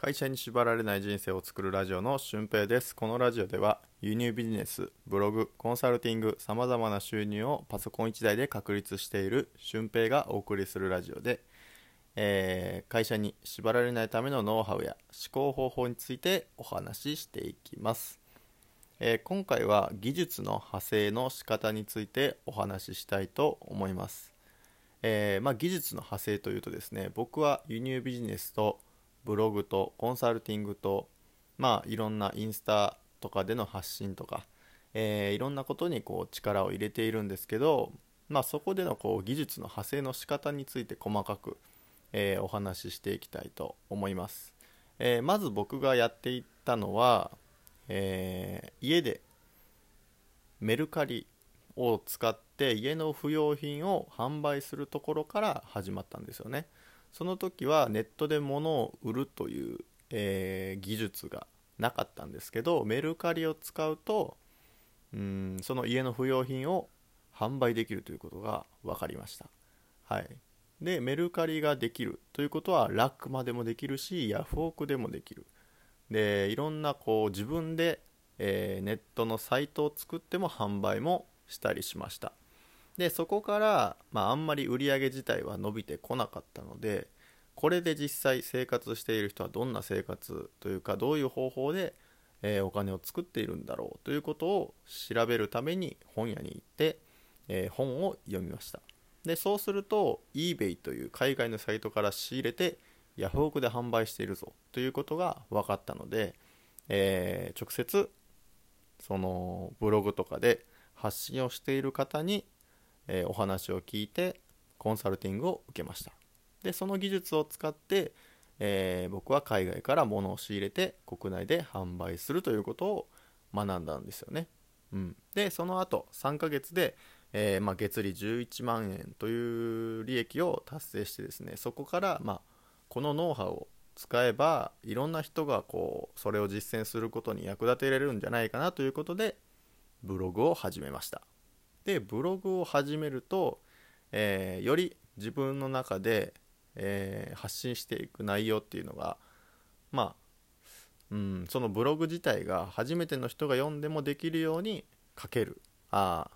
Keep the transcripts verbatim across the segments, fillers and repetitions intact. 会社に縛られない人生を作るラジオの俊平です。このラジオでは輸入ビジネス、ブログ、コンサルティング、さまざまな収入をパソコンいちだいで確立している俊平がお送りするラジオで、えー、会社に縛られないためのノウハウや思考方法についてお話ししていきます。えー、今回は技術の派生の仕方についてお話ししたいと思います。えーまあ、技術の派生というとですね、僕は輸入ビジネスとブログとコンサルティングと、まあ、いろんなインスタとかでの発信とか、えー、いろんなことにこう力を入れているんですけど、まあ、そこでのこう技術の派生の仕方について細かく、えー、お話ししていきたいと思います。えー、まず僕がやっていったのは、えー、家でメルカリを使って家の不要品を販売するところから始まったんですよね。その時はネットで物を売るという、えー、技術がなかったんですけど、メルカリを使うとうーんその家の不要品を販売できるということが分かりました。はい、でメルカリができるということはラックマでもできるしヤフオクでもできる。でいろんなこう自分で、えー、ネットのサイトを作っても販売もしたりしました。でそこから、まあ、あんまり売り上げ自体は伸びてこなかったので、これで実際生活している人はどんな生活というかどういう方法で、えー、お金を作っているんだろうということを調べるために本屋に行って、えー、本を読みました。でそうすると eBay という海外のサイトから仕入れてヤフオクで販売しているぞということが分かったので、えー、直接そのブログとかで発信をしている方にえー、お話を聞いてコンサルティングを受けました。でその技術を使って、えー、僕は海外から物を仕入れて国内で販売するということを学んだんですよね。うん、でその後さんかげつで、えーまあ、月利じゅういちまんえんという利益を達成してですね、そこから、まあ、このノウハウを使えばいろんな人がこうそれを実践することに役立てられるんじゃないかなということでブログを始めました。でブログを始めると、えー、より自分の中で、えー、発信していく内容っていうのがまあ、うん、そのブログ自体が初めての人が読んでもできるように書けるあ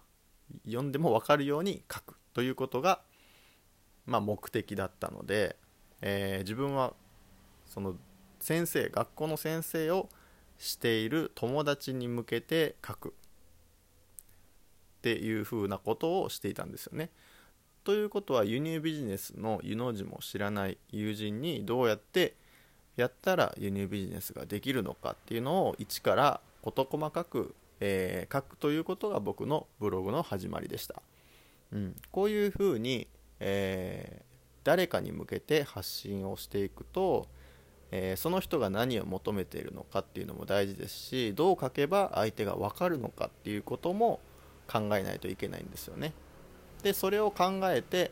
読んでも分かるように書くということが、まあ、目的だったので、えー、自分はその先生学校の先生をしている友達に向けて書くっていう風なことをしていたんですよね。ということは輸入ビジネスの湯の字も知らない友人にどうやってやったら輸入ビジネスができるのかっていうのを一から事細かく、えー、書くということが僕のブログの始まりでした。うん、こういう風に、えー、誰かに向けて発信をしていくと、えー、その人が何を求めているのかっていうのも大事ですし、どう書けば相手が分かるのかっていうことも考えないといけないんですよね。でそれを考えて、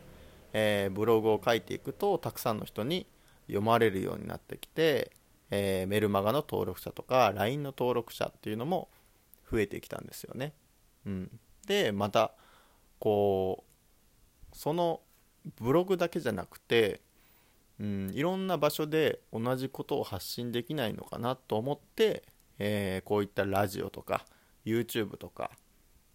えー、ブログを書いていくとたくさんの人に読まれるようになってきて、えー、メルマガの登録者とか ライン の登録者っていうのも増えてきたんですよね。うん、でまたこうそのブログだけじゃなくて、うん、いろんな場所で同じことを発信できないのかなと思って、えー、こういったラジオとか YouTube とか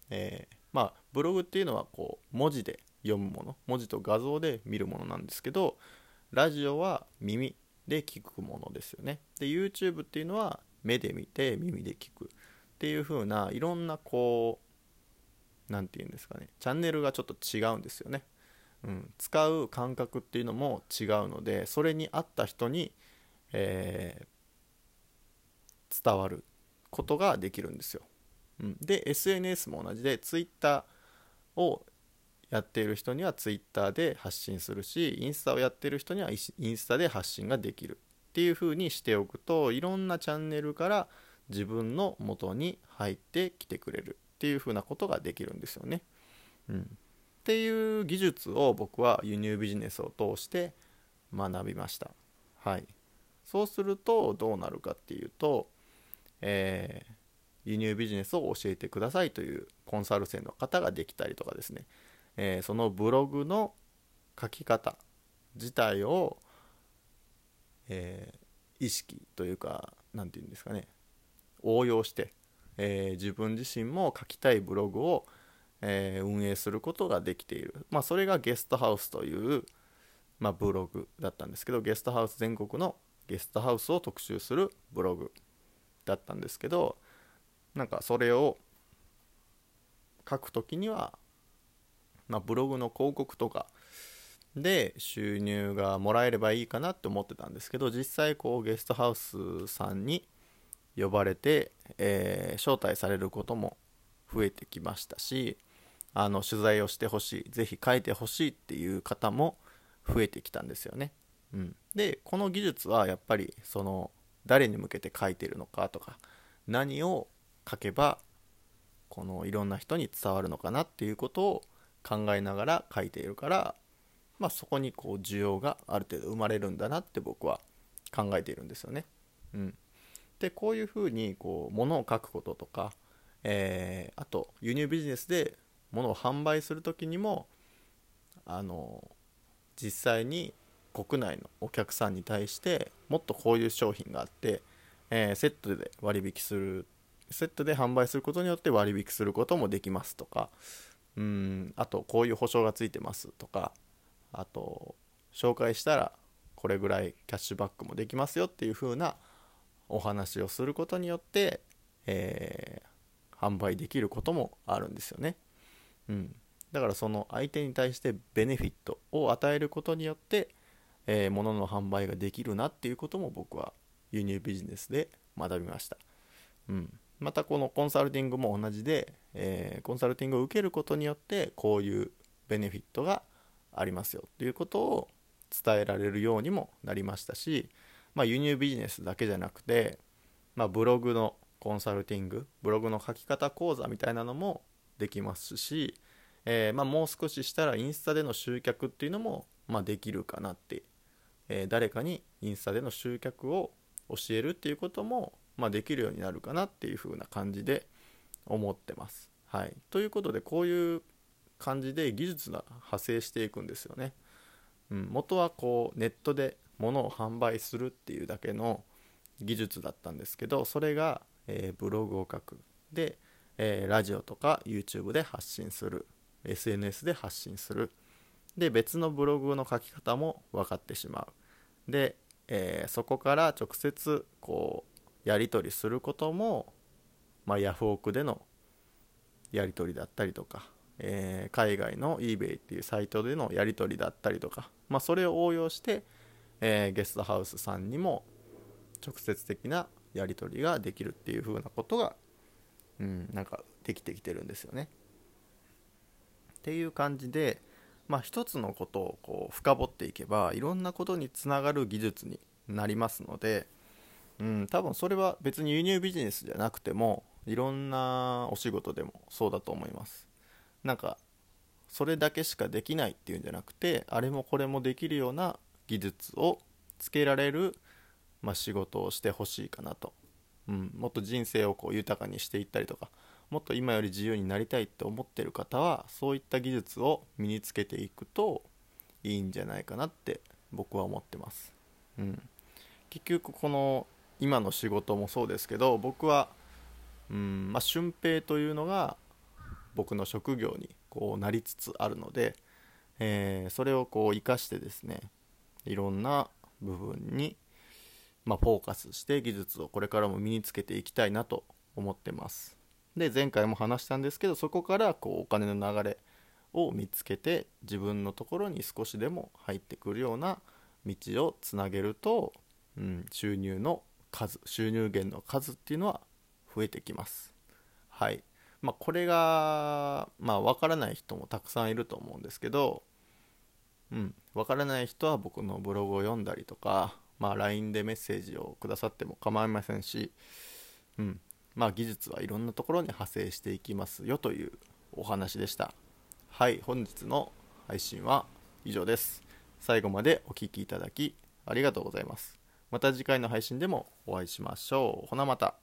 えーまあ、ブログっていうのはこう文字で読むもの、文字と画像で見るものなんですけど、ラジオは耳で聞くものですよね。で YouTube っていうのは目で見て耳で聞くっていう風ないろんなこうなんていうんですかね、チャンネルがちょっと違うんですよね。うん、使う感覚っていうのも違うので、それに合った人に、えー、伝わることができるんですよ。で エスエヌエス も同じで Twitter をやっている人には Twitter で発信するし、インスタをやっている人にはインスタで発信ができるっていう風にしておくと、いろんなチャンネルから自分の元に入ってきてくれるっていう風なことができるんですよね。うん、っていう技術を僕は輸入ビジネスを通して学びました。はい、そうするとどうなるかっていうと、えー輸入ビジネスを教えてくださいというコンサル生の方ができたりとかですね、えー、そのブログの書き方自体を、え意識というか、なんていうんですかね、応用して、えー、自分自身も書きたいブログを、えー、運営することができている。まあ、それがゲストハウスという、まあ、ブログだったんですけど、ゲストハウス、全国のゲストハウスを特集するブログだったんですけど、なんかそれを書くときには、まあ、ブログの広告とかで収入がもらえればいいかなって思ってたんですけど、実際こうゲストハウスさんに呼ばれて、えー、招待されることも増えてきましたし、あの取材をしてほしい、ぜひ書いてほしいっていう方も増えてきたんですよね、うん、でこの技術はやっぱりその誰に向けて書いてるのかとか、何を書けばこのいろんな人に伝わるのかなっていうことを考えながら書いているから、まあ、そこにこう需要がある程度生まれるんだなって僕は考えているんですよね、うん、でこういうふうにこう物を書くこととか、えー、あと輸入ビジネスで物を販売するときにも、あの実際に国内のお客さんに対してもっとこういう商品があって、えー、セットで割引する、セットで販売することによって割引することもできますとか、うーん、あとこういう保証がついてますとか、あと紹介したらこれぐらいキャッシュバックもできますよっていう風なお話をすることによって、えー、販売できることもあるんですよね、うん、だからその相手に対してベネフィットを与えることによって、えー、物の販売ができるなっていうことも僕は輸入ビジネスで学びました、うん、またこのコンサルティングも同じで、えー、コンサルティングを受けることによってこういうベネフィットがありますよということを伝えられるようにもなりましたし、まあ、輸入ビジネスだけじゃなくて、まあ、ブログのコンサルティング、ブログの書き方講座みたいなのもできますし、えーまあ、もう少ししたらインスタでの集客っていうのも、まあ、できるかなって、えー、誰かにインスタでの集客を教えるっていうことも、まあ、できるようになるかなっていう風な感じで思ってます、はい、ということでこういう感じで技術が派生していくんですよね、うん、元はこうネットで物を販売するっていうだけの技術だったんですけど、それが、えー、ブログを書くで、えー、ラジオとか YouTube で発信する、 エスエヌエス で発信するで、別のブログの書き方も分かってしまうで、えー、そこから直接こうやり取りすることも、まあ、ヤフオクでのやり取りだったりとか、えー、海外の eBay っていうサイトでのやり取りだったりとか、まあ、それを応用して、えー、ゲストハウスさんにも直接的なやり取りができるっていう風なことが、うん、なんかできてきてるんですよねっていう感じで、まあ、一つのことをこう深掘っていけばいろんなことにつながる技術になりますので、うん、多分それは別に輸入ビジネスじゃなくてもいろんなお仕事でもそうだと思います。なんかそれだけしかできないっていうんじゃなくて、あれもこれもできるような技術をつけられる、まあ、仕事をしてほしいかなと、うん、もっと人生をこう豊かにしていったりとか、もっと今より自由になりたいって思ってる方はそういった技術を身につけていくといいんじゃないかなって僕は思ってます、うん、結局この今の仕事もそうですけど、僕は、うんまあ、俊平というのが僕の職業にこうなりつつあるので、えー、それをこう生かしてですね、いろんな部分に、まあ、フォーカスして技術をこれからも身につけていきたいなと思ってます。で、前回も話したんですけど、そこからこうお金の流れを見つけて自分のところに少しでも入ってくるような道をつなげると、うん、収入の数、収入源の数っていうのは増えてきます。はい。まあ、これが、まあ、分からない人もたくさんいると思うんですけど、うん、分からない人は僕のブログを読んだりとか、まあ、ライン でメッセージをくださっても構いませんし、うんまあ、技術はいろんなところに派生していきますよというお話でした。はい、本日の配信は以上です。最後までお聞きいただきありがとうございます。また次回の配信でもお会いしましょう。ほなまた。